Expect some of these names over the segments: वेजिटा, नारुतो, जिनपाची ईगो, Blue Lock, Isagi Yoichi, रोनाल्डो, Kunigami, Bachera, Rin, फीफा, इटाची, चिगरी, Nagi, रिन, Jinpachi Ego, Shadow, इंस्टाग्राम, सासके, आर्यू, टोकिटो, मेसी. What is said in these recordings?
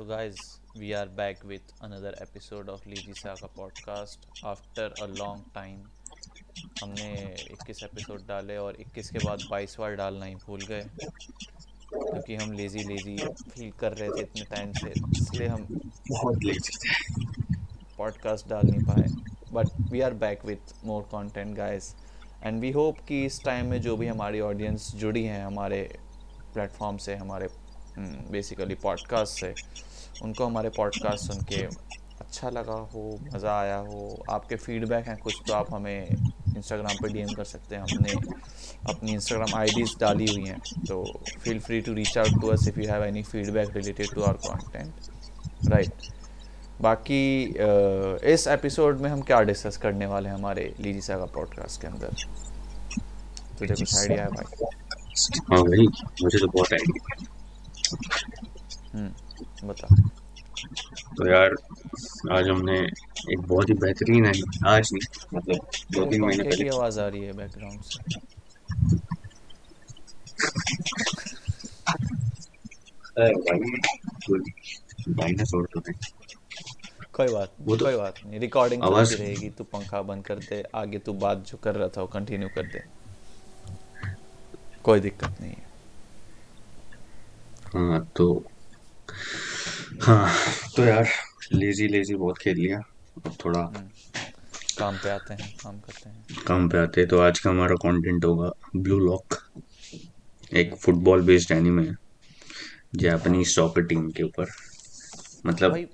तो guys, we are back with another episode of Liji Saga podcast after a long time. हमने 21 episode डाले और 21 के बाद 22 बार डालना ही भूल गए क्योंकि हम लेजी फील कर रहे थे इतने टाइम से, इसलिए हम बहुत लेजी थे, पॉडकास्ट डाल नहीं पाए. But we are back with more content guys and we hope कि इस टाइम में जो भी हमारी ऑडियंस जुड़ी हैं हमारे प्लेटफॉर्म से, हमारे बेसिकली पॉडकास्ट से, उनको हमारे पॉडकास्ट सुन के अच्छा लगा हो, मज़ा आया हो. आपके फीडबैक हैं कुछ तो आप हमें इंस्टाग्राम पर डीएम कर सकते हैं. हमने अपनी इंस्टाग्राम आईडीज़ डाली हुई हैं, तो feel free to reach out to us if you have any feedback related to our content, right. बाकी इस एपिसोड में हम क्या डिस्कस करने वाले हैं हमारे लीजी सागा पॉडकास्ट के अंदर, तुझे कुछ आइडिया है भाई? हाँ भाई, मुझे तो बहुत आइडिया. बता. तो यार आज हमने एक बहुत ही बेहतरीन है, आज नहीं मतलब 2-3 महीने पहले, आवाज आ रही है बैकग्राउंड से. अरे भाई ना छोड़ दो, कोई बात नहीं, रिकॉर्डिंग आवाज रहेगी. तू पंखा बंद कर दे, आगे तू बात जो कर रहा था वो कंटिन्यू कर दे, कोई दिक्कत नहीं है. हाँ तो यार लेजी बहुत खेल लिया, अब थोड़ा काम पे आते हैं. तो आज का हमारा कंटेंट होगा ब्लू लॉक, एक फुटबॉल बेस्ड एनीमे है जापानी सॉकर टीम के ऊपर. मतलब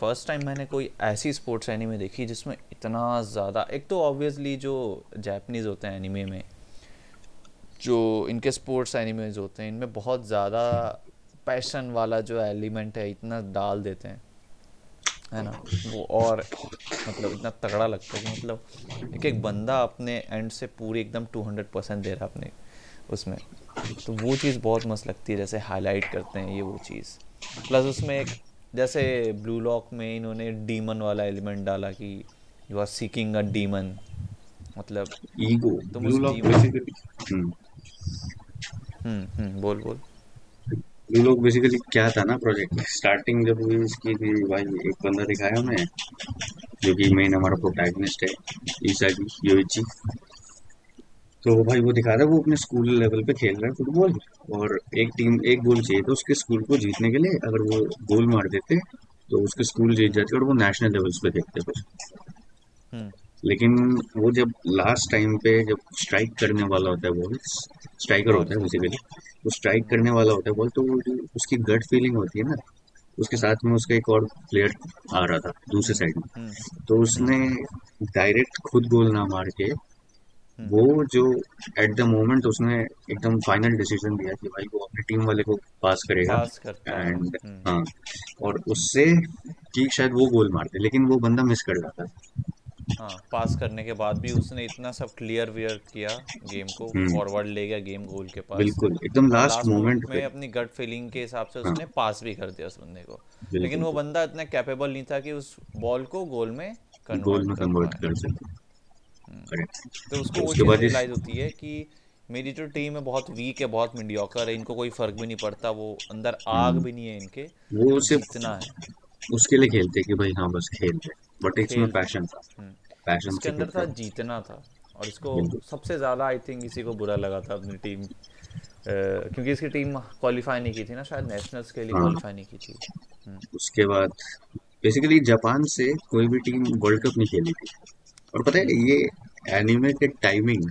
फर्स्ट टाइम मैंने कोई ऐसी स्पोर्ट्स एनीमे देखी जिसमें इतना ज़्यादा, एक तो ऑब्वियसली जो जापानीज होते हैं एनीमे में, जो इनके स्पोर्ट्स एनीमेज होते हैं, इनमें बहुत ज़्यादा पैशन वाला जो एलिमेंट है इतना डाल देते हैं, है ना वो, और मतलब इतना तगड़ा लगता है कि मतलब एक बंदा अपने एंड से पूरी एकदम 200% दे रहा है अपने उसमें, तो वो चीज़ बहुत मस्त लगती है. जैसे हाईलाइट करते हैं ये वो चीज़, प्लस उसमें एक जैसे ब्लू लॉक में इन्होंने डीमन वाला एलिमेंट डाला कि you are seeking a demon, मतलब ईगो. तो ब्लू लॉक बेसिकली बोल ये लोग बेसिकली क्या था ना, प्रोजेक्ट स्टार्टिंग जब हुई इसकी थी भाई, एक बंदा दिखाया उन्हें जो कि मेन हमारा प्रोटैगनिस्ट है इसागी योइची. तो भाई वो दिखा रहा है वो अपने स्कूल लेवल पे खेल रहा है फुटबॉल, और एक टीम एक गोल चाहिए तो उसके स्कूल को जीतने के लिए, अगर वो गोल मार देते तो उसके स्कूल जीत जाते और वो नेशनल लेवल्स पे खेलते कुछ. लेकिन वो जब लास्ट टाइम पे जब स्ट्राइक करने वाला होता है, वो स्ट्राइकर होता है बेसिकली, वो स्ट्राइक करने वाला होता है बॉल, तो वो उसकी गट फीलिंग होती है ना, उसके साथ में उसका एक और प्लेयर आ रहा था दूसरे साइड में, तो उसने डायरेक्ट खुद गोल ना मार के वो जो एट द मोमेंट उसने एकदम फाइनल डिसीजन दिया कि भाई वो अपनी टीम वाले को पास करेगा एंड हाँ, और उससे कि शायद वो गोल मारते, लेकिन वो बंदा मिस कर जाता है. हाँ, पास करने के बाद भी उसने इतना सब क्लियर वियर किया, गेम को फॉरवर्ड ले गया गेम गोल के पास, बिल्कुल एकदम लास्ट मोमेंट में अपनी गट फीलिंग के हिसाब से उसने पास भी कर दिया उस बंदे को, लेकिन वो बंदा इतना कैपेबल नहीं था कि उस बॉल को गोल में कन्वर्ट कर सके. तो उसको वो चीज़ रियलाइज होती है कि मेरी जो टीम है बहुत वीक है, बहुत मीडियोकर है, इनको कोई फर्क भी नहीं पड़ता, वो अंदर आग भी नहीं है इनके, वो सिर्फ इतना है उसके लिए खेलते कि भाई हाँ बस खेलते, बट इसमें पैशन था, पैशन इसके अंदर था, जीतना था. और इसको सबसे ज़्यादा आई थिंक इसी को बुरा लगा था अपनी टीम, क्योंकि इसकी टीम क्वालिफाई नहीं की थी ना, शायद नेशनल्स के लिए क्वालिफाई नहीं की थी. उसके बाद बेसिकली जापान से कोई भी टीम वर्ल्ड कप नहीं खेली थी, और पता है ये एनिमे के टाइमिंग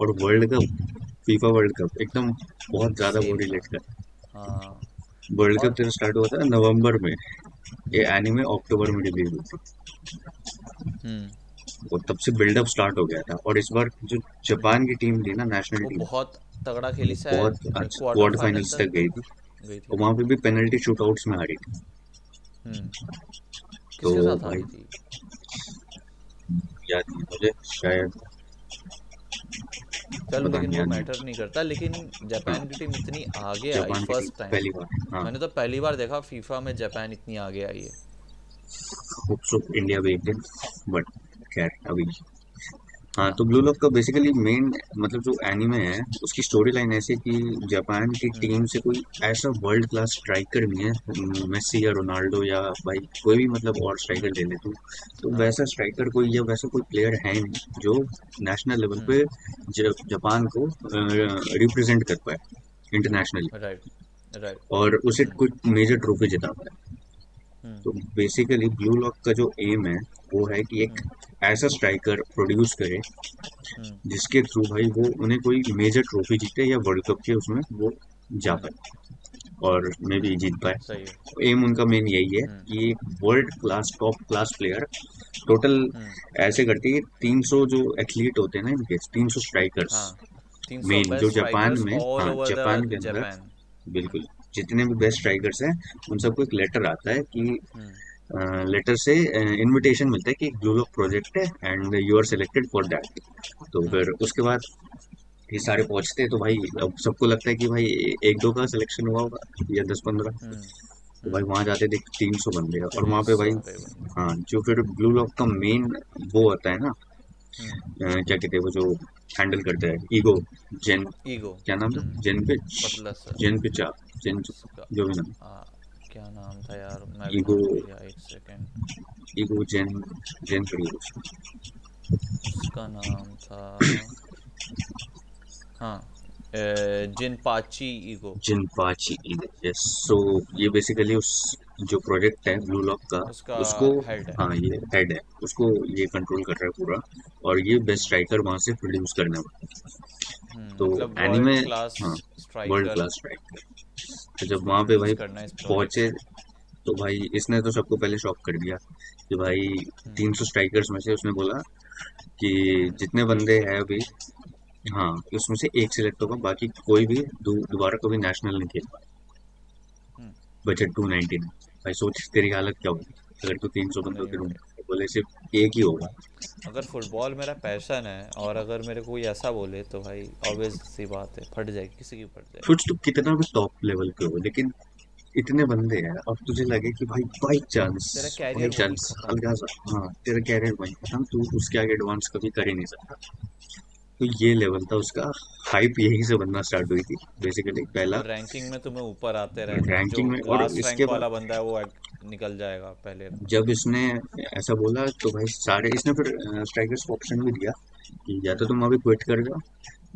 और world cup, फीफा world cup एकदम बहुत ज़्यादा वो रिलेट कर. वर्ल्ड कप तेरा स्टार्ट हुआ था नवंबर में, ये एनिमे अक्टूबर में रिलीज हुई थी, वो तब से बिल्डअप स्टार्ट हो गया था. और इस बार जो जापान की टीम थी ना, नेशनल टीम, बहुत तगड़ा खेली, बहुत क्वार्टर फाइनल्स तक गई थी और वहाँ पे भी पेनल्टी शूटआउट्स में हारी थी. तो याद नहीं मुझे शायद, चलो लेकिन वो मैटर नहीं करता, लेकिन जापान की टीम इतनी आगे आई फर्स्ट टाइम. हाँ. मैंने तो पहली बार देखा फीफा में जापान इतनी आगे आई है. होप सो इंडिया भी एक दिन, बट खैर अभी हाँ, तो ब्लू लॉक का बेसिकली मेन मतलब जो एनीमे है उसकी स्टोरी लाइन ऐसी कि जापान की टीम से कोई ऐसा वर्ल्ड क्लास स्ट्राइकर नहीं है, मेसी या रोनाल्डो या भाई कोई भी मतलब और स्ट्राइकर ले ले तू, तो वैसा स्ट्राइकर कोई या वैसा कोई प्लेयर है नहीं जो नेशनल लेवल पे जापान को रिप्रेजेंट कर पाए इंटरनेशनली, राइट, और उसे कुछ मेजर ट्रॉफी जिता पाए। तो बेसिकली ब्लू लॉक का जो एम है वो है कि एक ऐसा स्ट्राइकर प्रोड्यूस करे जिसके थ्रू भाई वो उन्हें कोई मेजर ट्रॉफी जीते या वर्ल्ड कप के उसमें वो जा पाए और मे भी जीत पाए। एम उनका मेन यही है कि एक world class top class player total ऐसे करते हैं 300 जो एथलीट होते हैं ना इनके 300 स्ट्राइकर्स मेन जो जापान में, हाँ जापान के अंदर बिल्कुल जितने भी बेस्ट स्ट्राइकर्स हैं उन सबको एक लेटर आता है कि लेटर से इनविटेशन मिलता है कि ब्लू लॉक प्रोजेक्ट है and you are selected for that. तो फिर उसके बाद ये सारे पहुंचते हैं तो भाई अब सबको लगता है कि भाई एक दो का सिलेक्शन हुआ होगा या 10-15, तो भाई वहाँ जाते देख 300 बंदे और वहाँ पे भाई हाँ जो फिर ब्लू लॉक का मेन वो होता है ना क्या कहते हैं वो जो हैंडल करता है ईगो, ईगो क्या नाम था, जिनपिचा जो भी नाम क्या नाम था यार मैं ईगो जेन उसका नाम था हाँ जिनपाची ईगो यस। सो ये बेसिकली उस जो प्रोजेक्ट है ब्लू लॉक का उसको हाँ ये हेड है उसको ये कंट्रोल कर रहा है पूरा और ये बेस्ट स्ट्राइकर वहाँ से प्रोड्यूस करने वाला। तो एनीमे वर्ल्ड क्लास स्ट्राइकर, तो जब वहाँ पे भाई पहुँचे तो भाई इसने तो सबको पहले शॉक कर दिया कि भाई 300 स्ट्राइकर्स में से उसने बोला कि जितने बंदे हैं अभी हाँ उसमें से एक सिलेक्ट होगा, बाकी कोई भी दोबारा कभी नेशनल नहीं खेल पाए बजट 219। भाई सोच तेरी हालत क्या होगी अगर तू 300 बंदों के रूम बोले सिर्फ एक ही होगा। अगर फुटबॉल मेरा पैशन है और अगर मेरे को कोई ऐसा बोले तो भाई ऑब्वियस सी बात है फट जाएगी, किसी की फट जाएगी। कुछ तो कितना भी टॉप लेवल पे हो लेकिन इतने बंदे हैं अब तुझे लगे कि भाई बाई चांस हल्का सा हाँ तेरा कैरियर वहीं खत्म, तू उसके आगे एडवांस कभी कर ही नहीं सकता। तो ये लेवल था उसका, हाइप यही से बनना स्टार्ट हुई थी बेसिकली। पहला रैंकिंग में तुम्हें ऊपर आते रहे रैंकिंग में और इसके वाला बंदा है वो निकल जाएगा पहले। जब इसने ऐसा बोला तो भाई सारे इसने फिर स्ट्राइकर्स को ऑप्शन भी दिया कि या तो तुम अभी क्विट कर जाओ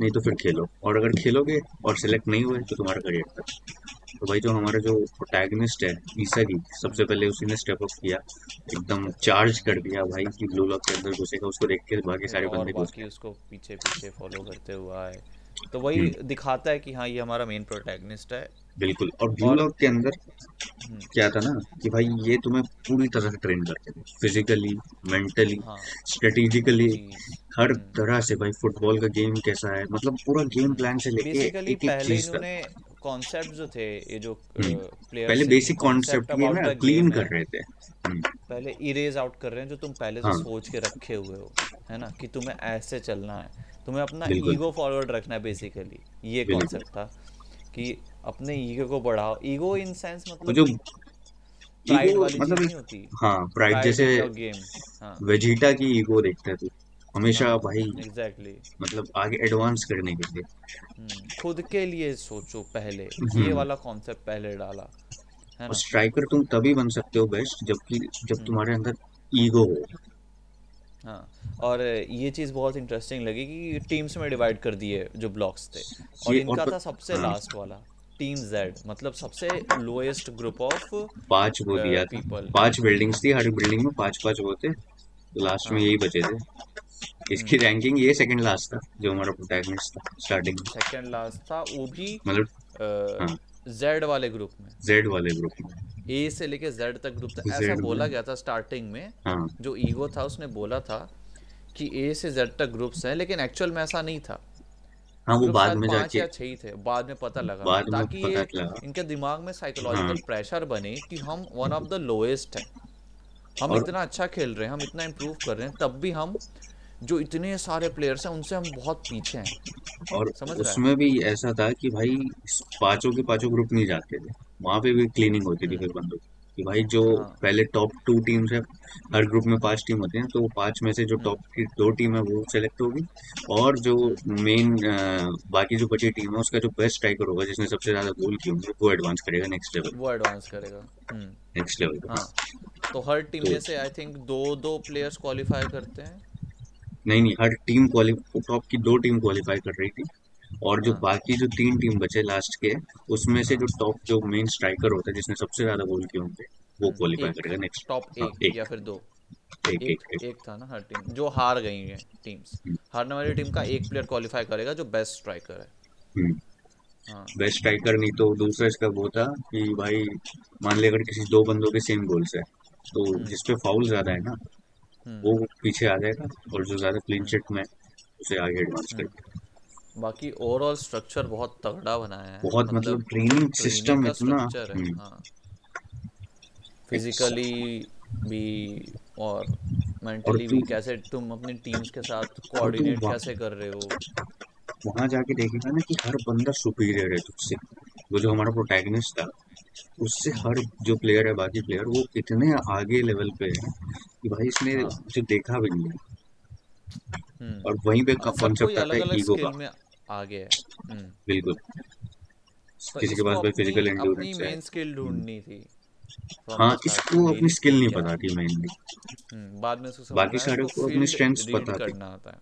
नहीं तो फिर खेलो, और अगर खेलोगे और सिलेक्ट नहीं हुए तो तुम्हारा करियर खत्म। तो भाई जो हमारा जो प्रोटैगनिस्ट है ईसागी सबसे पहले उसी ने स्टेप अप किया, एकदम चार्ज कर दिया भाई कि ब्लू लॉक के अंदर घुसेगा, उसको देख के बाकी सारे बंदे बाकी उसको पीछे पीछे फॉलो करते हुआ है। तो वही दिखाता है कि हाँ ये हमारा मेन प्रोटैगनिस्ट है बिल्कुल। और ब्लू लॉक के अंदर क्या था ना कि भाई ये तुम्हें पूरी तरह से ट्रेन करते थे फिजिकली मेंटली स्ट्रेटेजिकली हर तरह से। भाई फुटबॉल का गेम कैसा है मतलब पूरा गेम प्लान से लेके बेसिकली पहले इन्होंने कॉन्सेप्ट जो थे ये जो प्लेयर पहले बेसिक कॉन्सेप्ट ये ना क्लीन कर रहे थे, पहले इरेज आउट कर रहे हैं जो तुम पहले से सोच के रखे हुए हो है ना कि तुम्हें ऐसे चलना है, तुम्हें अपना ईगो फॉरवर्ड रखना है। बेसिकली ये कॉन्सेप्ट था कि अपने ईगो को बढ़ाओ, ईगो इन सेंस मतलब जो प्राइड वाली मतलब नहीं होती, हाँ प्राइड जैसे वेजिटा की ईगो देखता है तू हमेशा भाई एग्जैक्टली मतलब आगे एडवांस करने के लिए खुद के लिए सोचो पहले, ये वाला कॉन्सेप्ट पहले डाला है ना। स्ट्राइकर तुम तभी बन सकते हो बेस्ट जबकि जब तुम्हारे अंदर ईगो हो। हाँ और ये चीज़ बहुत इंटरेस्टिंग लगी कि टीम्स में डिवाइड कर दिए जो ब्लॉक्स थे और इनका था सबसे लास्ट वाला टीम Z मतलब सबसे लोएस्ट ग्रुप ऑफ 5 वो दिया था। 5 बिल्डिंग्स थी, हर बिल्डिंग में 5-5 वो थे, लास्ट में यही बचे थे। इसकी रैंकिंग ये सेकंड लास्ट था जो हमारा प्रोटैगनिस्ट था स्टार्टिंग में, सेकंड लास्ट था वो भी मतलब Z वाले ग्रुप में, Z वाले ग्रुप में ए से लेके Z तक ग्रुप था। ऐसा बोला गया था स्टार्टिंग में, जो ईगो था उसने बोला था कि ए से Z तक ग्रुप्स हैं लेकिन एक्चुअल में ऐसा नहीं था। हाँ वो बाद में जाके 5 या 6 ही थे, बाद में पता लगा ताकि इनके दिमाग में साइकोलॉजिकल प्रेशर बने कि हम वन ऑफ द लोएस्ट हैं, हम इतना अच्छा खेल रहे हैं, हम इतना इम्प्रूव कर रहे हैं तब भी हम जो इतने सारे प्लेयर्स हैं उनसे हम बहुत पीछे हैं। और उसमें भी ऐसा था कि भाई 5 के 5 ग्रुप नहीं जाते थे, वहाँ पे भी क्लीनिंग होती थी फिर बंदों की। कि भाई जो पहले टॉप 2 टीम्स है, हर ग्रुप में 5 टीम होते हैं, तो 5 में से जो टॉप की 2 टीम है वो सेलेक्ट होगी, और जो मेन बाकी जो बची टीम है उसका जो बेस्ट स्ट्राइकर होगा जिसने सबसे ज्यादा गोल किए होंगे वो एडवांस करेगा नेक्स्ट लेवल, वो एडवांस करेगा नेक्स्ट लेवल। हां, तो हर टीम में से आई थिंक 2-2 प्लेयर्स क्वालीफाई करते हैं। नहीं, हर टीम टॉप की 2 टीम क्वालीफाई कर रही थी, और जो बाकी जो 3 टीम बचे लास्ट के, उसमें से जो टॉप जो मेन स्ट्राइकर होता है जिसने सबसे ज्यादा गोल किए होंगे वो क्वालीफाई करेगा नेक्स्ट। टॉप 1 या फिर 2, एक था ना हर टीम। जो हार गई है टीम्स, हारने वाली टीम का 1 प्लेयर क्वालीफाई करेगा जो बेस्ट स्ट्राइकर है। बेस्ट स्ट्राइकर नहीं तो दूसरा इसका वो था कि भाई मान ले अगर किसी 2 बंदों के सेम गोल्स है तो जिसपे फाउल ज्यादा है ना वो पीछे आ जाएगा, और जो ज्यादा क्लीन शीट में उसे आगे एडवांस करेगा। बाकी ओवरऑल स्ट्रक्चर बहुत तगड़ा बनाया है, बहुत मतलब ट्रेनिंग सिस्टम इतना फिजिकली भी और मेंटली भी, कैसे तुम अपनी टीम्स के साथ कोऑर्डिनेट कैसे कर रहे हो। वहां जाके देखेगा ना कि हर बंदा सुपीरियर है तुझसे। वो जो हमारा प्रोटैगनिस्ट था उससे हर जो प्लेयर है बाकी प्लेयर वो इतने आगे लेवल पे है कि भाई इसने जो देखा भी नहीं है। और वहीं पे कॉन्सेप्ट आता है ईगो का, आगे है बिल्कुल। किसी के पास भाई फिजिकल एंड्योरेंस है, अपनी मेन स्किल ढूंढनी थी। हां, इसको अपनी स्किल नहीं पता थी मेनली, बाद में उसको बाकी सारे को अपनी स्ट्रेंथ्स पता थी।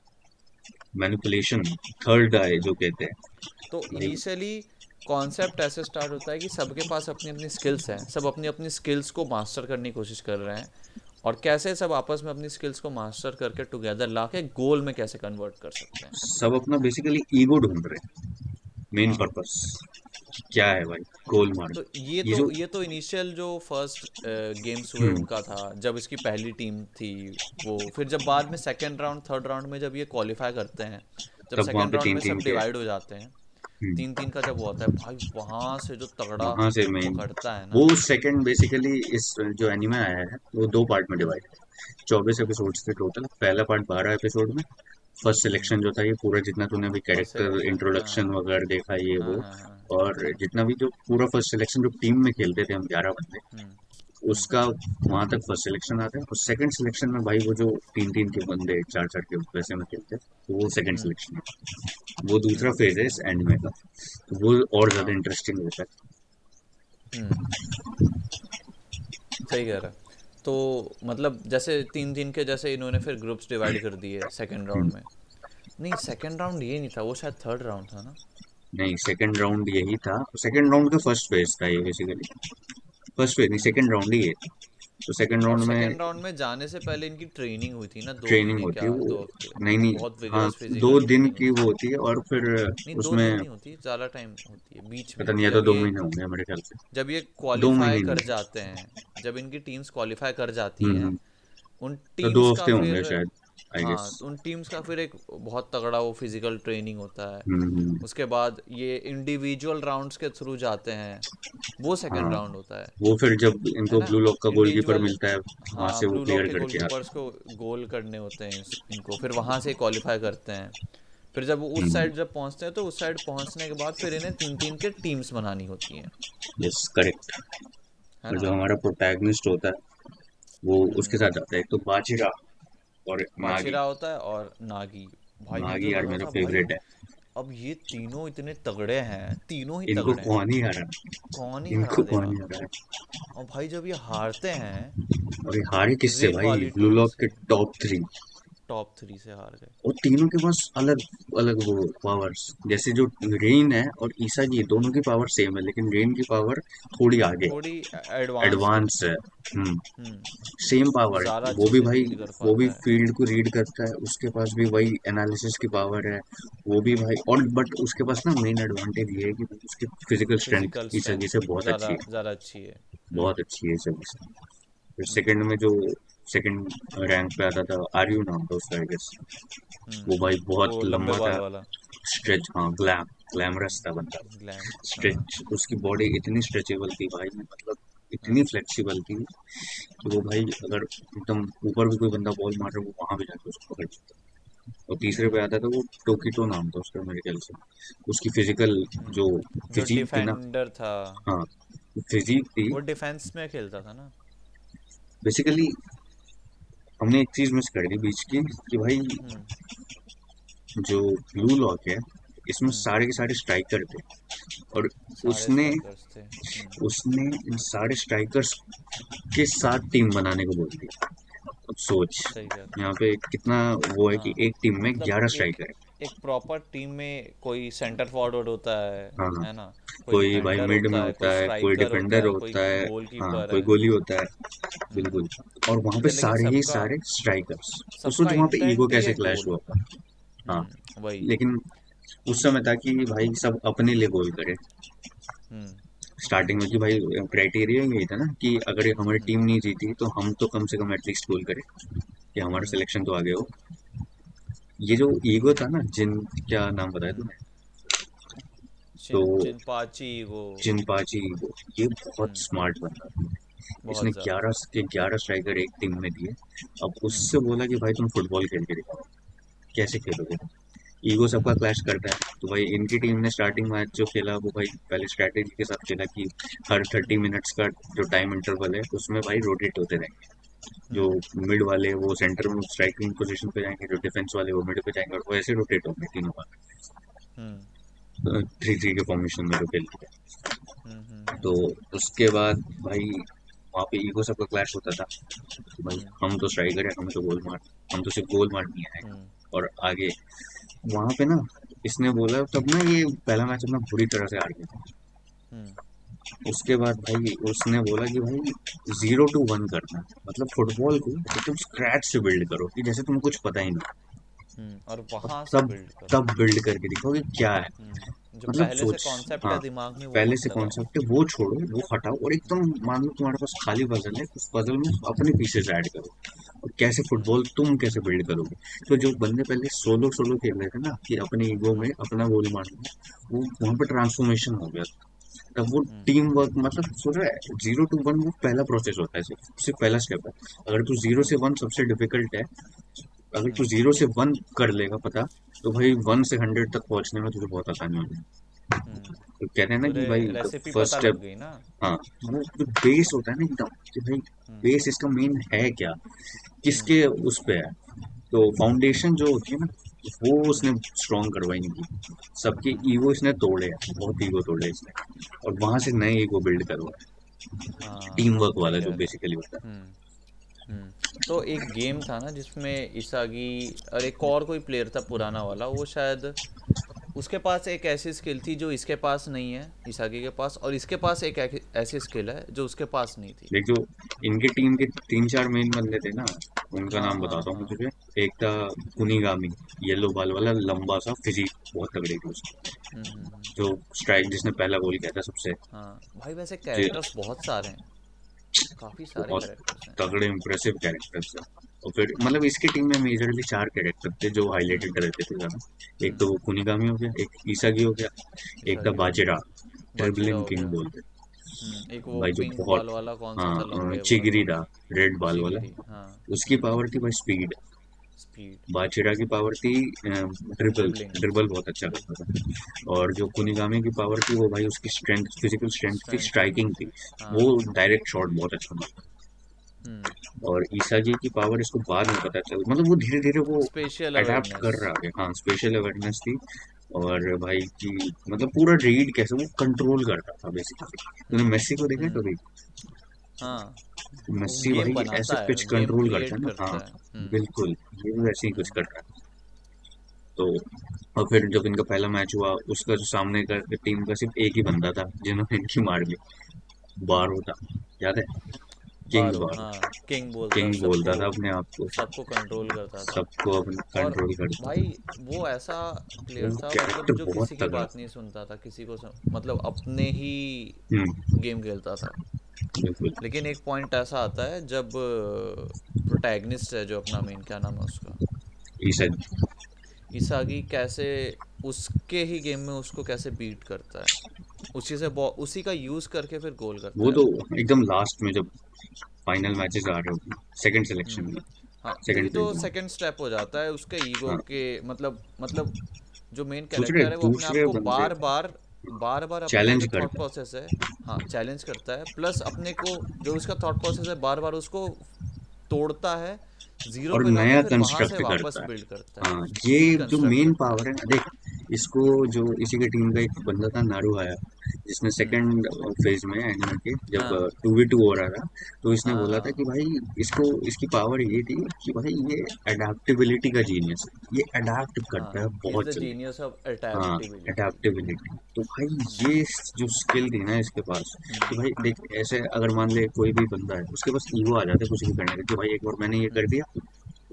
मैनिपुलेशन, थर्ड आई जो कहते हैं। तो इनिशियली कॉन्सेप्ट ऐसे स्टार्ट होता है कि सबके पास अपनी अपनी स्किल्स हैं, सब अपनी अपनी स्किल्स को मास्टर करने की कोशिश कर रहे हैं, और कैसे सब आपस में अपनी स्किल्स को मास्टर करके टुगेदर लाके गोल में कैसे कन्वर्ट कर सकते हैं। सब अपना बेसिकली ईगो ढूंढ रहे हैं, मेन पर्पस क्या है भाई, गोल मारना। तो ये तो इनिशियल जो फर्स्ट गेम्स हुए उनका था, जब इसकी पहली टीम थी वो। फिर जब बाद में सेकंड राउंड थर्ड राउंड में जब ये क्वालिफाई करते हैं, जब सेकंड राउंड में सब डिवाइड हो जाते हैं, 3-3 का जब होता है भाई, वहां से जो तगड़ा पकड़ता है ना वो सेकंड। बेसिकली इस जो एनीमे आया है वो 2 पार्ट में डिवाइड है, 24 एपिसोड्स थे टोटल। पहला पार्ट 12 एपिसोड में, फर्स्ट सिलेक्शन जो था ये पूरा जितना तूने अभी कैरेक्टर इंट्रोडक्शन वगैरह देखा ये वो, और जितना भी जो पूरा फर्स्ट सिलेक्शन जो टीम में खेलते थे हम 11 बंदे, उसका वहां तक फर्स्ट सिलेक्शन आता है। और सेकंड सिलेक्शन में भाई वो जो 3-3 के बंदे 4-4 के वैसे में खेलते हैं, तो वो सेकंड सिलेक्शन है। वो दूसरा फेज है इस एंड में का, तो वो और ज्यादा इंटरेस्टिंग होता है। सही कह रहा है। तो मतलब जैसे 3-3 के जैसे इन्होंने फिर ग्रुप्स डिवाइड कर दिए सेकंड राउंड में। नहीं, सेकंड राउंड ये नहीं था, वो शायद थर्ड राउंड था ना। नहीं, सेकंड राउंड यही था, सेकंड राउंड का फर्स्ट फेज था ये बेसिकली। फर्स्ट फेज नहीं, सेकंड राउंड ही है। तो सेकंड राउंड में जाने से पहले इनकी ट्रेनिंग हुई थी ना, 2 ट्रेनिंग होती है वो। नहीं, 2 दिन की वो होती है, और फिर उसमें नहीं होती, ज्यादा टाइम होती है बीच में, पता नहीं, या तो 2 महीने होंगे मेरे ख्याल से। जब ये क्वालीफाई कर जाते हैं, जब इनकी टीम्स क्वालीफाई कर जाती है, उन टीम्स 2 हफ्ते होंगे शायद आई गेस। उन टीम्स का फिर एक बहुत तगड़ा वो फिजिकल ट्रेनिंग होता है। उसके बाद ये इंडिविजुअल राउंड्स के थ्रू जाते हैं, वो सेकंड राउंड होता है। वो फिर जब इनको ब्लू लॉक का गोलकीपर मिलता है, वहां से वो क्लियर करके गोलकीपर्स को गोल करने होते हैं इनको, फिर वहां से क्वालीफाई करते हैं। फिर जब उस साइड जब पहुंचते हैं, तो उस साइड पहुंचने के बाद फिर इन्हें 3-3 के टीम्स बनानी होती है। Yes, correct. और जो हमारा प्रोटैगनिस्ट होता है वो उसके साथ आता है, एक तो बाचेरा और बाचेरा होता है, और नागी। भाई नागी यार मेरा फेवरेट है। अब ये तीनों इतने तगड़े हैं, तीनों ही तगड़े हैं, कौन ही हरा। और भाई जब ये हारते हैं, और ये हारे किससे भाई, ब्लू लॉक के टॉप 3 से हार गए। और तीनों के पास अलग अलग वो पावर्स, जैसे जो रेन है और इसागी, दोनों की पावर सेम है, लेकिन रेन की पावर थोड़ी आगे, थोड़ी एडवांस है। सेम पावर है, वो भी भाई, वो भी फील्ड को रीड करता है, उसके पास भी वही एनालिसिस की पावर है, वो भी भाई। और बट उसके पास ना मेन एडवांटेज ये है कि उसकी फिजिकल स्ट्रेंथ इसागी से बहुत अच्छी है, ज्यादा अच्छी है, बहुत अच्छी है इसागी से। फिर सेकंड में जो सेकंड रैंक पे आता था आर्यू नाम था उसका आई गेस, वो भाई बहुत लंबा था, स्ट्रेच। हाँ, ग्लैमरस था बंदा, स्ट्रेच, उसकी बॉडी इतनी स्ट्रेचेबल थी भाई, मतलब इतनी फ्लेक्सिबल थी कि वो भाई अगर एकदम ऊपर भी कोई बंदा बॉल मार रहा है, वो वहाँ भी जाके उसको पकड़ जाता। और तीसरे पे आता था वो टोकिटो नाम था उसका मेरे ख्याल से, उसकी फिजिकल जो फिजिक थी ना, हाँ, फिजीक थी, वो डिफेंस में खेलता था ना। बेसिकली हमने एक चीज मिस कर दी बीच की कि भाई जो ब्लू लॉक है इसमें सारे के सारे स्ट्राइकर थे और उसने इन सारे स्ट्राइकर्स के साथ टीम बनाने को बोल दिया। अब सोच यहाँ पे कितना वो है कि एक टीम में 11 स्ट्राइकर है। एक प्रॉपर टीम में कोई सेंटर फॉरवर्ड होता है, हाँ, है ना, कोई भाई मिड में होता है, कोई डिफेंडर होता है, हाँ, कोई गोली होता है, बिल्कुल। और वहाँ पे सारे ही सारे स्ट्राइकर्स, तो वहाँ पे ईगो कैसे क्लैश हुआ था, हाँ वही। लेकिन उस समय था कि भाई सब अपने लिए गोल करे स्टार्टिंग में, कि भाई क्राइटेरिया यही था ना कि अगर हमारी टीम नहीं जीती तो हम तो कम से कम एटलीस्ट गोल करे कि हमारा सिलेक्शन तो आगे हो। ये जो ईगो था ना, जिन क्या नाम बताया तूने, तो जिनपाची ईगो, ये बहुत स्मार्ट बंदा था। इसने 11 के 11 स्ट्राइकर एक टीम में दिए। अब उससे बोला कि भाई तुम फुटबॉल खेल के दिखाओ, कैसे खेलोगे। ईगो सबका क्लैश करता है, तो भाई इनकी टीम ने स्टार्टिंग मैच जो खेला वो भाई पहले स्ट्रैटेजी के साथ खेला कि हर 30 मिनट्स का जो टाइम इंटरवल है उसमें भाई रोटेट होते रहेंगे, जो मिड वाले वो सेंटर में स्ट्राइकिंग पोजीशन पे जाएंगे, जो डिफेंस वाले वो मिड पे जाएंगे, और वो ऐसे रोटेट होंगे तीनों बार 3-3 के फॉर्मेशन में जो खेलते हैं। तो उसके बाद भाई वहाँ पे ईगो सबका क्लैश होता था कि भाई हम तो स्ट्राइकर है, हम तो सिर्फ गोल मारनी है। और आगे वहाँ पे ना इसने बोला, तब ना ये पहला मैच अपना बुरी तरह से हार गया था। उसके बाद भाई उसने बोला कि भाई 0-1 करना, मतलब फुटबॉल को तुम स्क्रैच से बिल्ड करो कि जैसे तुम कुछ पता ही नहीं, और वहां तब बिल्ड करके दिखाओ कि क्या है, मतलब पहले सोच, से कॉन्सेप्ट है दिमाग में, पहले से कॉन्सेप्ट है वो छोड़ो, वो हटाओ और एकदम मान लो तुम्हारे पास खाली पजल है, उस पजल में अपने पीसेस ऐड करो और कैसे फुटबॉल तुम कैसे बिल्ड करोगे। तो जो बंदे पहले सोलो खेल रहे थे ना कि अपने ईगो में अपना गोल मारना, वो वहाँ पर ट्रांसफॉर्मेशन हो गया। तब वो टीम वर्क, मतलब सोच रहा है 0-1 वो पहला प्रोसेस होता है, सिर्फ पहला स्टेप है। अगर तू 0-1 सबसे डिफिकल्ट है, अगर तू 0-1 कर लेगा पता, तो भाई 1 से 100 तक पहुंचने में तुझे बहुत आसानी होगी। तो कहते हैं ना कि भाई फर्स्ट स्टेप, हाँ वो जो बेस होता है ना एकदम, कि भाई बेस इसका मेन है क्या, किसके उस पे है। तो फाउंडेशन जो होती है ना वो उसने स्ट्रॉन्ग करवाई इनकी, सबके ईगो इसने तोड़े, बहुत ईगो तोड़े इसने, और वहाँ से नए ईगो बिल्ड करवाए, टीम वर्क वाला जो बेसिकली होता है। तो एक गेम था ना जिसमें इसागी और एक और कोई प्लेयर था पुराना वाला, वो शायद उसके पास एक ऐसी स्किल थी जो इसके पास नहीं है, इसागी के पास, और इसके पास एक ऐसी स्किल है जो उसके पास नहीं थी। देख जो इनके टीम के 3-4 मेन बंदे थे ना, उनका नाम बताता हूँ तुझे। एक था कुनिगामी, येलो बाल वाला लंबा सा, फिजिक बहुत तगड़ी थी उसकी, जो स्ट्राइक जिसने पहला गोल किया था सबसे। भाई वैसे कैरेक्टर्स बहुत सारे हैं, काफी सारे कैरेक्टर्स, तगड़े इंप्रेसिव कैरेक्टर्स। और फिर मतलब इसकी टीम में मेजरली 4 कैरेक्टर थे जो हाईलाइटेड रहते थे ज़्यादा। एक तो वो कुनिगामी हो गया, एक इसागी हो गया, एक था बाचेरा, टर्बलिंग किंग बोलते, एक वो भाई जो बहुत वाला कौन सा था, चिगरी था, रेड बाल वाला, उसकी पावर थी भाई स्पीड। बाचेरा की पावर थी ड्रिबल बहुत अच्छा करता था, और जो कुनिगामी की पावर थी वो भाई उसकी स्ट्रेंथ, फिजिकल स्ट्रेंथ थी, स्ट्राइकिंग थी, वो डायरेक्ट शॉट बहुत अच्छा मारता। और इसागी की पावर इसको बाद में पता चला, मतलब वो धीरे धीरे वो अडैप्ट कर रहा है, हाँ स्पेशल अवेयरनेस थी। और भाई की मतलब पूरा रीड कैसे वो कंट्रोल करता था बेसिकली। तूने मेसी को देखा कभी? हाँ, मेसी भाई ऐसे पिच कंट्रोल करता है ना, हाँ बिल्कुल, ये भी ऐसे ही कुछ करता है। तो और फिर जब इनका पहला मैच हुआ, उसका जो सामने का टीम का सिर्फ एक ही बंदा था जिन्होंने इनकी मार ली, बार होता, याद है, किंग बोलता था अपने आप को, सबको कंट्रोल करता था, सबको अपना कंट्रोल करता। भाई वो ऐसा प्लेयर था मतलब जो किसी की बात नहीं सुनता था, किसी को मतलब अपने ही गेम खेलता था। लेकिन एक पॉइंट ऐसा आता है जब प्रोटैगनिस्ट है जो अपना मेन, क्या नाम है उसका, इसागी, कैसे उसके ही गेम में उसको कैसे बीट करता है, उसी का यूज करके फिर गोल करता है। वो तो एकदम लास्ट में जब फाइनल मैचेस आ रहे हो, सेकंड सिलेक्शन में, हाँ तो सेकंड स्टेप हो जाता है उसके ईगो के, मतलब जो मेन कैरेक्टर है वो अपने आप को बार-बार चैलेंज करता है, हाँ चैलेंज करता है, प्लस अपने को जो उसका थॉट प्रोसेस है बार बार उसको तोड़ता है जीरो और नया कंस्ट्रक्ट करता है। हाँ ये जो मेन पावर है देख, इसको जो इसी के टीम का एक बंदा था नारू आया जिसने सेकंड फेज में एनिमे के जब 2v2 हो रहा था तो इसने बोला था कि भाई इसको इसकी पावर ये थी कि भाई ये अडैप्टेबिलिटी का जीनियस है, ये अडैप्ट करता है बहुत जीनियस ऑफ अडैप्टेबिलिटी। तो भाई ये जो स्किल थी ना इसके पास कि भाई देख ऐसे अगर मान ले कोई भी बंदा है उसके पास ईगो आ जाता है कुछ भी करने का कि भाई एक बार मैंने ये कर दिया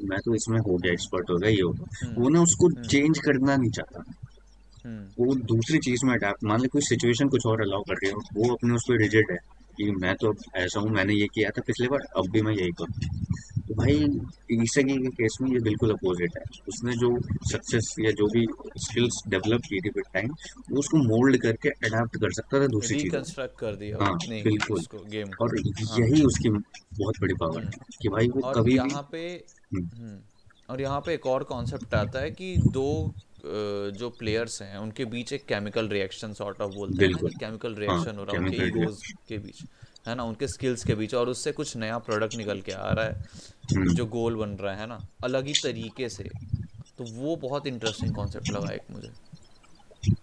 मैं तो इसमें हो गया एक्सपर्ट हो गया ये होगा, वो ना उसको चेंज करना नहीं चाहता, वो दूसरी चीज में अडैप्ट, मान ले कोई सिचुएशन कुछ और अलाउ कर रही हो वो अपने उस पर रिजिड है कि मैं तो अब ऐसा हूँ मैंने ये किया था पिछले बार अब भी मैं यही करूँ। तो भाई इसागी के केस में ये बिल्कुल अपोजिट है, उसने जो सक्सेस या जो भी स्किल्स डेवलप की थी विद टाइम वो उसको मोल्ड करके अडैप्ट कर सकता था दूसरी चीज कर दिया। हाँ बिल्कुल गेम, और यही उसकी बहुत बड़ी पावर है कि भाई वो कभी भी। और यहाँ पे एक और कॉन्सेप्ट आता है कि दो जो प्लेयर्स हैं उनके बीच एक केमिकल रिएक्शन सॉर्ट ऑफ बोलते हैं, केमिकल रिएक्शन हो रहा है उनके ईगोज के बीच है ना, उनके स्किल्स के बीच, और उससे कुछ नया प्रोडक्ट निकल के आ रहा है जो गोल बन रहा है ना अलग ही तरीके से। तो वो बहुत इंटरेस्टिंग कॉन्सेप्ट लगा एक मुझे।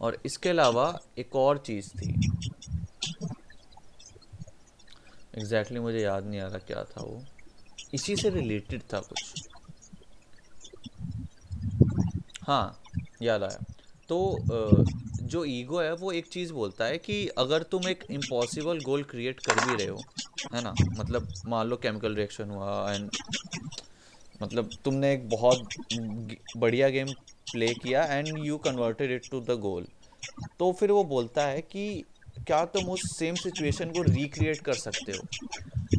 और इसके अलावा एक और चीज थी एग्जैक्टली मुझे याद नहीं आ रहा क्या था, वो इसी से रिलेटेड था कुछ। हाँ याद आया, तो जो ईगो है वो एक चीज़ बोलता है कि अगर तुम एक इम्पॉसिबल गोल क्रिएट कर भी रहे हो है ना, मतलब मान लो केमिकल रिएक्शन हुआ एंड मतलब तुमने एक बहुत बढ़िया गेम प्ले किया and you converted it to the goal, तो फिर वो बोलता है कि क्या तुम उस सेम सिचुएशन को रिक्रिएट कर सकते हो।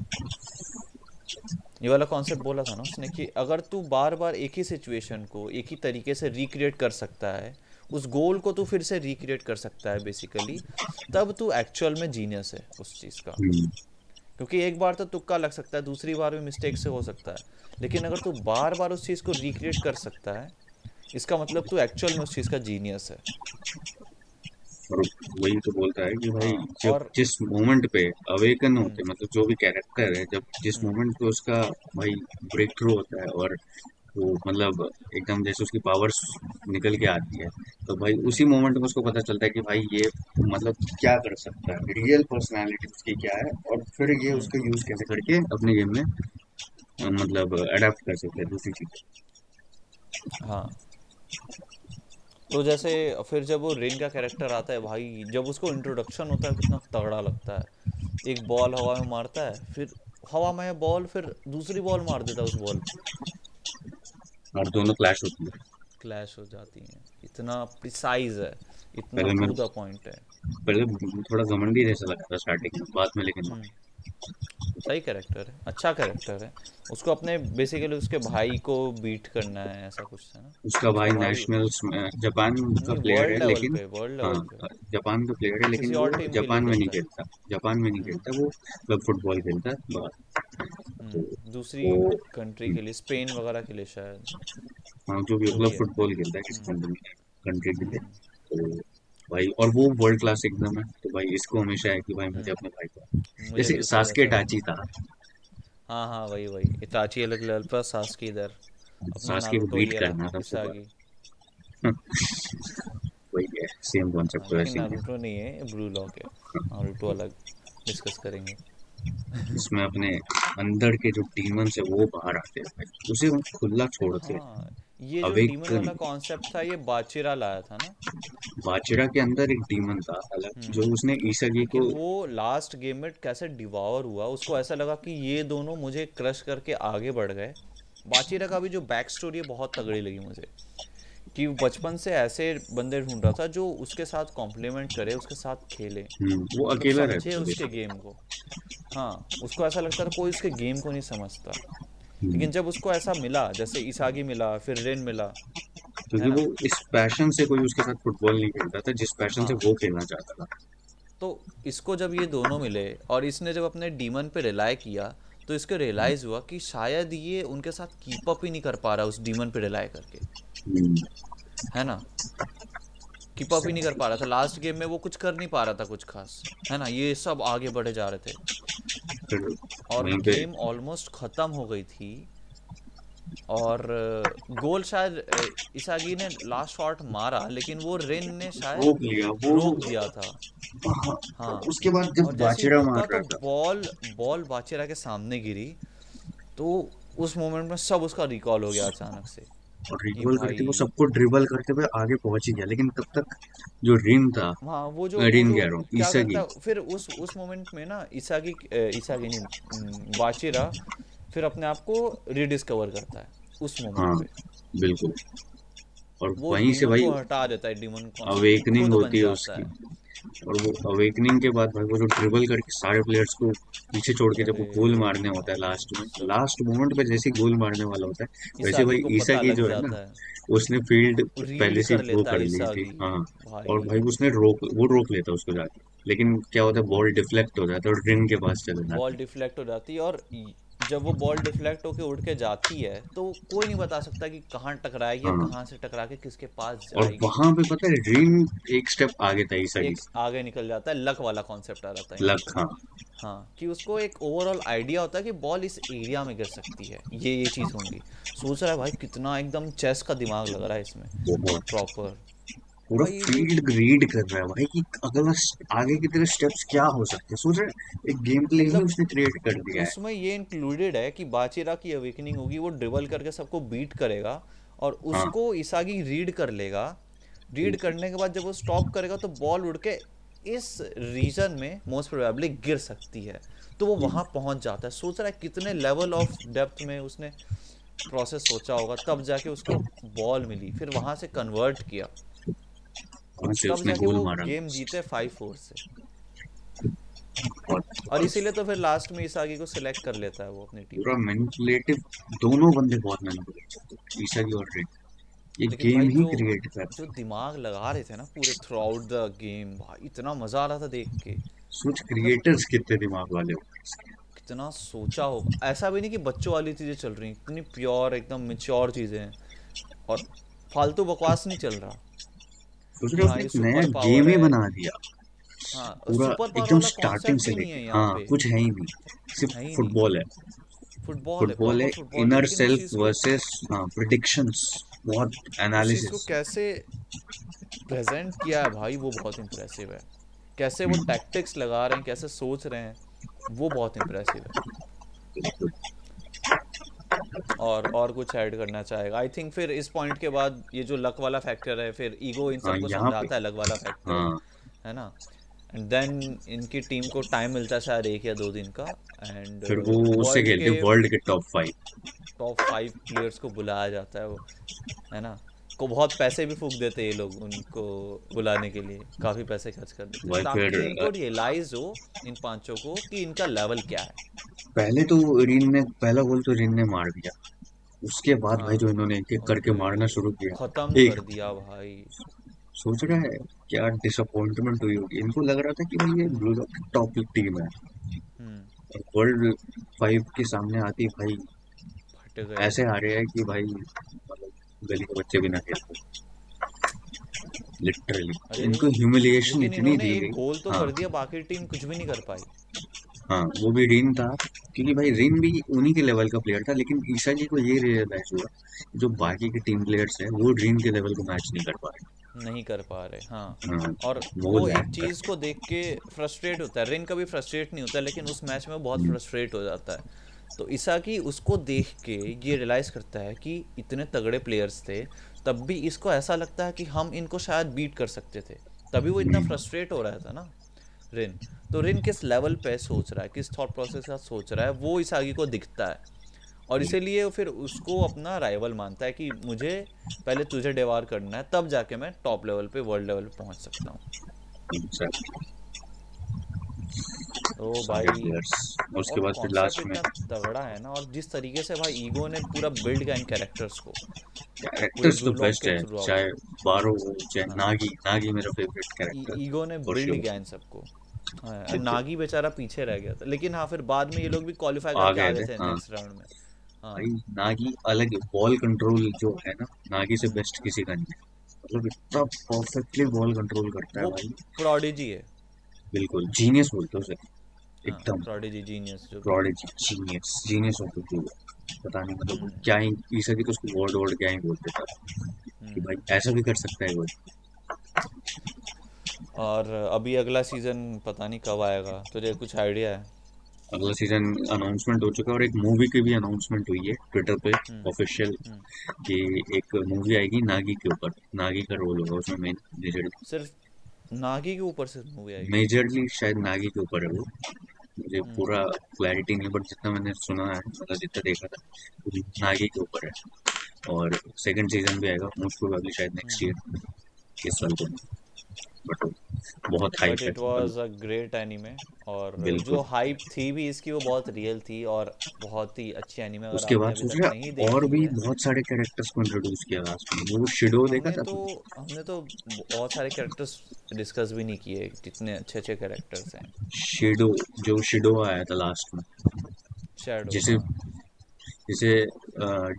ये वाला कॉन्सेप्ट बोला था ना उसने कि अगर तू बार बार एक ही सिचुएशन को एक ही तरीके से रिक्रिएट कर सकता है, उस गोल को तू फिर से रिक्रिएट कर सकता है बेसिकली, तब तू एक्चुअल में जीनियस है उस चीज़ का। क्योंकि एक बार तो तुक्का लग सकता है, दूसरी बार भी मिस्टेक से हो सकता है, लेकिन अगर तू बार बार उस चीज़ को रिक्रिएट कर सकता है इसका मतलब तू एक्चुअल में उस चीज़ का जीनियस है। और वही तो बोलता है कि भाई जब जिस मोमेंट पे अवेकन होते मतलब जो भी कैरेक्टर है जब जिस मोमेंट पे उसका भाई ब्रेक थ्रू होता है और वो मतलब एकदम जैसे उसकी पावर्स निकल के आती है तो भाई उसी मोमेंट में उसको पता चलता है कि भाई ये मतलब क्या कर सकता है, रियल पर्सनैलिटी उसकी क्या है, और फिर ये उसको यूज कैसे करके अपने गेम में मतलब अडेप्ट कर सकता है दूसरी चीज। हाँ तो जैसे फिर जब वो रिन का कैरेक्टर आता है भाई, जब उसको इंट्रोडक्शन होता है कितना तगड़ा लगता है, एक बॉल हवा में मारता है फिर हवा में बॉल फिर दूसरी बॉल मार देता है उस बॉल पे और दोनों क्लैश होती है, क्लैश हो जाती है, इतना प्रिसाइज है, इतना टू द पॉइंट है। पहले थोड़ा घमंडी जैसा लगता था स्टार्टिंग में, बाद में लेकिन सही कैरेक्टर है, अच्छा कैरेक्टर है, उसको अपने बेसिकली उसके भाई को बीट करना है ऐसा कुछ है ना। उसका भाई नेशनल्स में जापान का प्लेयर है लेकिन वर्ल्ड लेवल जापान का प्लेयर है लेकिन जापान में नहीं खेलता, जापान में नहीं खेलता, वो क्लब फुटबॉल खेलता है बाहर दूसरी कंट्री के लिए, स्पेन वगैरह के लिए शायद। हाँ जो भी क्लब फुटबॉल खेलता है किस कंट्री के लिए भाई, और वो वर्ल्ड क्लास एकदम है। तो भाई इसको हमेशा है कि भाई मुझे अपने भाई को जैसे सासके इटाची था। हाँ हाँ वही वही इटाची अलग लेवल पर, सासके इधर सासके को बीट करना था वही है सेम कॉन्सेप्ट है, नारुतो नहीं है ब्लू लॉक है, नारुतो अलग डिस्कस करेंगे। इसमें अपने अंदर के जो डीमंस है वो बाहर आते हैं उसे हम खुला छोड़ते हैं। ये जो डीमन वाला कॉन्सेप्ट था ये बाचेरा लाया था ना, बाचेरा के अंदर एक डीमन था अलग जो उसने इसागी को वो लास्ट गेम में कैसे डिवावर हुआ, उसको ऐसा लगा कि ये दोनों मुझे क्रश करके आगे बढ़ गए। बाचेरा का भी जो बैक स्टोरी है बहुत तगड़ी लगी मुझे कि बचपन से ऐसे बंदे ढूंढ रहा था जो उसके साथ कॉम्प्लीमेंट करे, उसके साथ खेले, वो अकेला रहे उसके गेम को। हाँ उसको ऐसा लगता था कोई उसके गेम को नहीं समझता, लेकिन जब उसको ऐसा मिला जैसे इसागी मिला फिर रेन मिला क्योंकि वो इस पैशन से कोई उसके साथ फुटबॉल नहीं खेलता था जिस पैशन से वो खेलना चाहता था, तो इसको जब ये दोनों मिले और इसने जब अपने डीमन पे रिलाई किया तो इसको रियलाइज हुआ कि शायद ये उनके साथ कीप अप ही नहीं कर पा रहा उस डीमन पे रिलाई करके है ना। कीप अप ही नहीं कर पा रहा था। लास्ट गेम में वो कुछ कर नहीं पा रहा था कुछ खास, है ना। ये सब आगे बढ़े जा रहे थे और गेम ऑलमोस्ट खत्म हो गई थी। और गोल शायद इसागी ने लास्ट शॉट मारा, लेकिन वो रिन ने शायद रोक दिया था। हाँ, उसके बाद जब बाचेरा मार रहा था, बॉल बाचेरा के सामने गिरी, तो उस मोमेंट में सब उसका रिकॉल हो गया अचानक से। और रिकॉल करते वो सबको ड्रिबल करते हुए आगे पहुंच ही गया, लेकिन तब तक जो रिन था, हाँ, वो जो रिन कह रहा हूँ इसागी, फिर उस मोमेंट में ना इसागी नहीं, बाचेरा फिर अपने आप को रिडिस्कवर करता है उस मोमेंट पे। बिल्कुल। और वहीं से भाई हटा देता है डीमन को, अवेकनिंग होती है उसकी। और वो अवेकनिंग के बाद भाई वो जो ड्रिबल करके सारे प्लेयर्स को पीछे छोड़ के जब वो गोल मारने होता है लास्ट मोमेंट पे, जैसे गोल मारने वाला होता है वैसे भाई इसागी जो है ना, उसने फील्ड पहले से वो कर ली थी। हाँ, और भाई उसने रोक लेता है उसको जाके, लेकिन क्या होता है बॉल डिफ्लेक्ट हो जाता है और रिन के पास चले जाता है। बॉल डिफ्लेक्ट हो जाती है और जब वो बॉल डिफ्लेक्ट होके उड़ के जाती है तो कोई नहीं बता सकता कि कहाँ टकराएगी, हाँ, कहाँ से टकरा के किसके पास जाएगी। और वहाँ पे पता है ड्रीम एक स्टेप आगे था, आगे निकल जाता है। लक वाला कॉन्सेप्ट आ जाता है। लक, हाँ हाँ, कि उसको एक ओवरऑल आइडिया होता है कि बॉल इस एरिया में गिर सकती है, ये चीज होंगी। सोच रहा है भाई कितना एकदम चेस का दिमाग लग रहा है इसमें, प्रॉपर पूरा फील्ड रीड कर रहा है भाई कि अगला आगे की तरफ स्टेप्स क्या हो सकते हैं। सोच रहे एक गेम प्ले ही उसने क्रिएट कर दिया है। उसमें ये इंक्लूडेड है कि बाचेरा की अवेकनिंग होगी, वो ड्रिबल करके सबको बीट करेगा और उसको, हाँ, इसागी रीड कर लेगा। रीड करने के बाद जब वो स्टॉप करेगा तो बॉल उड़ के इस रीजन में मोस्ट प्रोबेबली गिर सकती है, तो वो वहाँ पहुँच जाता है। सोच रहा है कितने लेवल ऑफ डेप्थ में उसने प्रोसेस सोचा होगा, तब जाके उसको बॉल मिली, फिर वहाँ से कन्वर्ट किया, उसने गोल मारा, गेम जीते 5-4 से। और इसीलिए तो फिर लास्ट में इसागी को सिलेक्ट कर लेता है वो अपनी टीम। पूरा मैनिपुलेटिव, दोनों बंदे बहुत मैनिपुलेटिव, इसागी और रिन। ये गेम ही क्रिएट कर जो दिमाग लगा रहे थे ना पूरे थ्रू आउट द गेम, भाई इतना मजा आ रहा था देख के। सोच क्रिएटर्स कितने दिमाग वाले हो, कितना सोचा हो। ऐसा भी नहीं कि बच्चों वाली चीजें चल रही, इतनी प्योर एकदम मैच्योर चीजें और फालतू बकवास नहीं चल रहा। नया गेम ही बना दिया, हाँ, पूरा एकदम स्टार्टिंग से लेके, हाँ, कुछ है ही नहीं, सिर्फ फुटबॉल है, इनर सेल्फ वर्सेस प्रेडिक्शंस। बहुत एनालिसिस को कैसे प्रेजेंट किया है भाई, वो बहुत इंप्रेसिव है। कैसे वो टैक्टिक्स लगा रहे हैं, कैसे सोच रहे हैं, वो बहुत इंप्रेसिव है। और कुछ ऐड करना चाहेगा? आई थिंक फिर इस पॉइंट के बाद ये जो लक वाला फैक्टर है, फिर ईगो इन सबको समझाता है लक वाला फैक्टर, हाँ, है ना। एंड देन इनकी टीम को टाइम मिलता है शायद 1 या 2 दिन का, एंड फिर वो उससे खेलते हैं। वर्ल्ड के टॉप 5 प्लेयर्स को बुलाया जाता है वो, है ना। को बहुत पैसे भी फूंक देते हैं ये लोग उनको बुलाने के लिए, काफी पैसे खर्च कर देते हैं ताकि इनको रियलाइज हो इन पांचों को कि इनका लेवल क्या है। पहले तो पहला गोल तो रिन ने मार दिया, उसके बाद, हाँ, भाई जो इन्होंने एक-एक करके मारना शुरू किया, खत्म कर दिया भाई। सोच रहा है क्या डिसअपॉइंटमेंट हुई होगी, इनको लग रहा था कि भाई ये ब्लू लॉक की टॉप टीम है, वर्ल्ड 5 के सामने आती भाई ऐसे आ रहे हैं कि भाई गली के बच्चे भी ना खेलते लिटरली। इनको ह्यूमिलिएशन इतनी दी गई, गोल तो कर दिया, बाकी टीम कुछ भी नहीं कर पाई। हाँ, वो भी रिन था, क्योंकि भाई रिन भी उन्हीं के लेवल का प्लेयर था, लेकिन इसागी को ये रियलाइज हुआ जो बाकी के टीम प्लेयर्स हैं वो रिन के लेवल को मैच नहीं कर पा रहे। हाँ, हाँ, और वो एक चीज को देख के फ्रस्ट्रेट होता है। रिन कभी फ्रस्ट्रेट नहीं होता, लेकिन उस मैच में बहुत फ्रस्ट्रेट हो जाता है। तो इसागी उसको देख के ये रियलाइज़ करता है कि इतने तगड़े प्लेयर्स थे, तब भी इसको ऐसा लगता है कि हम इनको शायद बीट कर सकते थे, तभी वो इतना फ्रस्ट्रेट हो रहा था ना रिन। तो रिन किस लेवल पे सोच रहा है, किस थॉट प्रोसेस का सोच रहा है, वो इसागी को दिखता है। और इसीलिए फिर उसको अपना राइवल मानता है कि मुझे पहले तुझे डेवार करना है, तब जाके मैं टॉप लेवल पे, वर्ल्ड लेवल पे पहुँच सकता हूँ। तो भाई उसके बाद फिर लास्ट में तगड़ा है ना, और जिस तरीके से भाई ईगो ने पूरा बिल्ड किया इन कैरेक्टर्स तो बेस्ट है, चाहे बारो हो चाहे नागी मेरा फेवरेट कैरेक्टर, ईगो ने बिल्ड किया इन सबको। नागी बेचारा पीछे रह गया था, लेकिन हाँ फिर बाद में ये लोग भी क्वालिफाई करके आ गए थे नेक्स्ट राउंड में। हाँ, नागी अलग बॉल कंट्रोल जो है ना, नागी से बेस्ट किसी का नहीं है। मतलब इतना परफेक्टली बॉल कंट्रोल करता है भाई, प्रोडिजी है बिल्कुल, जीनियस बोलते हैं उसे एकदम, प्रोडिजी जीनियस, जो प्रोडिजी जीनियस जीनियस होते हैं, पता नहीं मतलब क्या ही ईसा की तो उसको वर्ड वर्ड क्या ही बोलते थे कि भाई ऐसा भी कर सकता है वो। और अभी अगला सीजन पता नहीं कब आएगा, तुझे कुछ आइडिया है? अगला सीजन अनाउंसमेंट हो चुका है और एक मूवी की भी अनाउंसमेंट हुई है ट्विटर पे ऑफिशियल कि एक मूवी आएगी नागी के ऊपर, नागी का रोल होगा उसमें मेन, मेजरली सिर्फ नागी के ऊपर से मूवी आएगी, मेजरली शायद नागी के ऊपर है वो, मुझे पूरा क्लैरिटी नहीं बट जितना मैंने सुना है मतलब जितना देखा था वो नागी के ऊपर है। और सेकेंड सीजन भी आएगा मोस्ट प्रोबेबली शायद नेक्स्ट ईयर इस साल को, बट बहुत हाइप है। It was a great anime और जो हाइप थी भी इसकी वो बहुत रियल थी और बहुत ही अच्छी एनीमे। और उसके बाद सोचा और भी बहुत सारे कैरेक्टर्स को इंट्रोड्यूस किया उसमें, वो शैडो देखा था तो हमने तो बहुत सारे कैरेक्टर्स डिस्कस भी नहीं किए, कितने अच्छे-अच्छे कैरेक्टर्स हैं। शैडो जो शैडो आया था लास्ट में, शैडो जिसे जिसे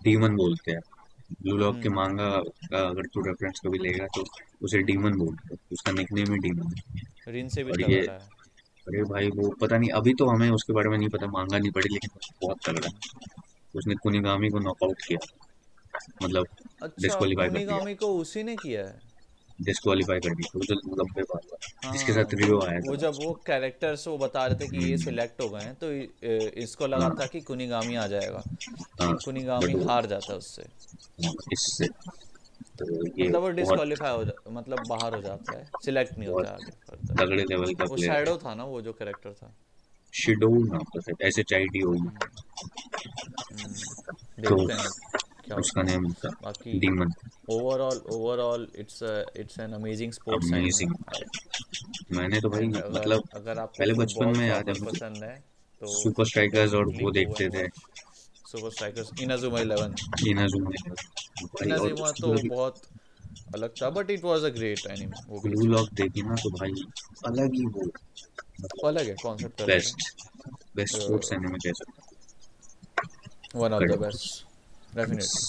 डीमन बोलते हैं, ब्लू लॉक के मांगा अगर तू रेफरेंस कभी लेगा तो उसे डीमन बोलते हैं, उसका निकनेम ही डीमन है। रिन से भी तगड़ा है, अरे भाई वो पता नहीं अभी तो हमें उसके बारे में नहीं पता, मांगा नहीं पड़ी, लेकिन बहुत तगड़ा है, उसने कुनिगामी को नॉकआउट किया, मतलब डिस्क्वालीफाई कर दिया। कुनिगामी को उसी ने किया है, डिस्क्वालीफाई कर दिया वो जो लंबे बाल वाला जिसके साथ रियो आया था। वो जब वो कैरेक्टर्स वो बता रहे थे कि ये सिलेक्ट हो गए हैं तो इसको लगा था कि कुनिगामी आ जाएगा, कुनिगामी हार जाता उससे, इससे तो ये मतलब वो डिस्क्वालीफाई हो जाता, मतलब बाहर हो जाता है, सिलेक्ट नहीं होता आगे। तगड़े लेवल का वो शैडो था ना, वो जो कैरेक्टर था शैडो नाम का था, ऐसे चाइडी होगी तो क्या उसका नेम था। बाकी demon overall it's an amazing sports, amazing. मैंने तो भाई मतलब अगर आप पहले बचपन में याद है पसंद है तो सुपर स्ट्राइकर्स और वो देखते थे, सुपर स्ट्राइकर्स इनाजुमा तो बहुत अलग था but it was a great anime. वो ब्लू लॉक देखी ना तो भाई अलग ही, वो अलग है कांसेप्ट, बेस्ट स्पोर्ट्स एनीमे कह सकते, one of the best definitely.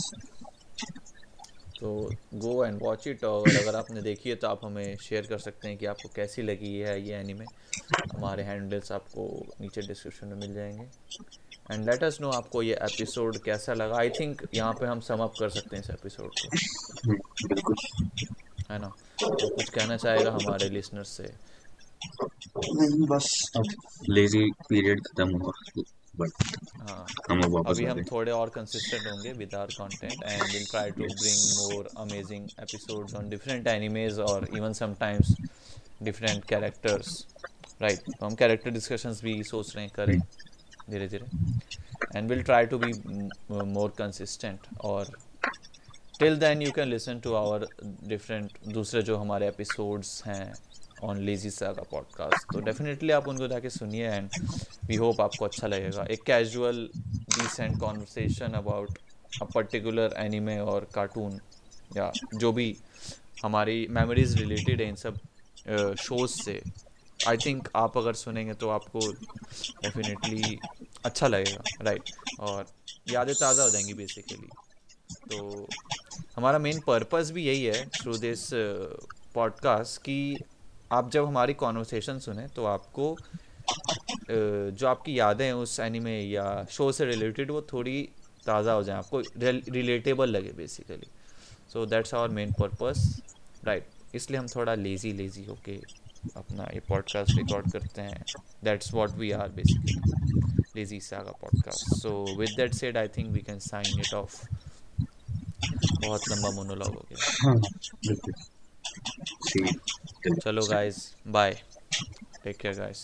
तो गो एंड वॉच इट, और अगर आपने देखी है तो आप हमें शेयर कर सकते हैं कि आपको कैसी लगी है ये एनीमे, हमारे हैंडल्स आपको नीचे डिस्क्रिप्शन में मिल जाएंगे। एंड लेट अस नो आपको ये एपिसोड कैसा लगा, आई थिंक यहाँ पे हम सम अप कर सकते हैं इस एपिसोड को, बिल्कुल है ना? तो कुछ कहना चाहेगा हमारे लिसनर्स से? नहीं, बस अब लेजी पीरियड खत्म हुआ बट हाँ अभी हम थोड़े और कंसिस्टेंट होंगे with our content and will try to bring more amazing episodes on different animes और even sometimes different characters, right? तो हम कैरेक्टर डिस्कशंस भी सोच रहे हैं करें धीरे धीरे, and will try to be more consistent. और till then you can listen to our different दूसरे जो हमारे एपिसोड्स हैं ऑन लेजी सागा पॉडकास्ट, तो डेफिनेटली आप उनको जाके सुनिए एंड वी होप आपको अच्छा लगेगा। एक casual decent conversation about a particular anime और कार्टून या जो भी हमारी मेमोरीज रिलेटेड है इन सब शोज से, आई थिंक आप अगर सुनेंगे तो आपको डेफिनेटली अच्छा लगेगा, राइट? और यादें ताज़ा हो जाएंगी बेसिकली। तो हमारा मेन पर्पस भी यही है थ्रू दिस पॉडकास्ट कि आप जब हमारी कॉन्वर्सेशन सुने तो आपको जो आपकी यादें हैं उस एनीमे या शो से रिलेटेड वो थोड़ी ताज़ा हो जाए, आपको रिलेटेबल लगे basically. So that's our main purpose, right? इसलिए हम थोड़ा लेज़ी होके अपना ये पॉडकास्ट रिकॉर्ड करते हैं, that's what we are basically, Lazy Saga podcast. So with that said I think we can sign it off, बहुत लंबा मोनोलॉग हो गया। चलो guys, bye, take care guys.